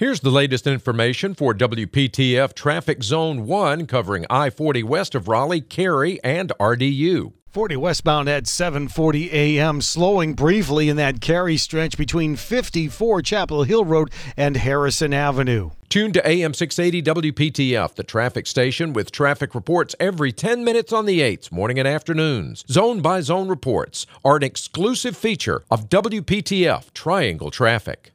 Here's the latest information for WPTF Traffic Zone 1 covering I-40 west of Raleigh, Cary, and RDU. 40 westbound at 7:40 a.m. slowing briefly in that Cary stretch between 54 Chapel Hill Road and Harrison Avenue. Tune to AM680 WPTF, the traffic station with traffic reports every 10 minutes on the 8s, morning and afternoons. Zone-by-zone reports are an exclusive feature of WPTF Triangle Traffic.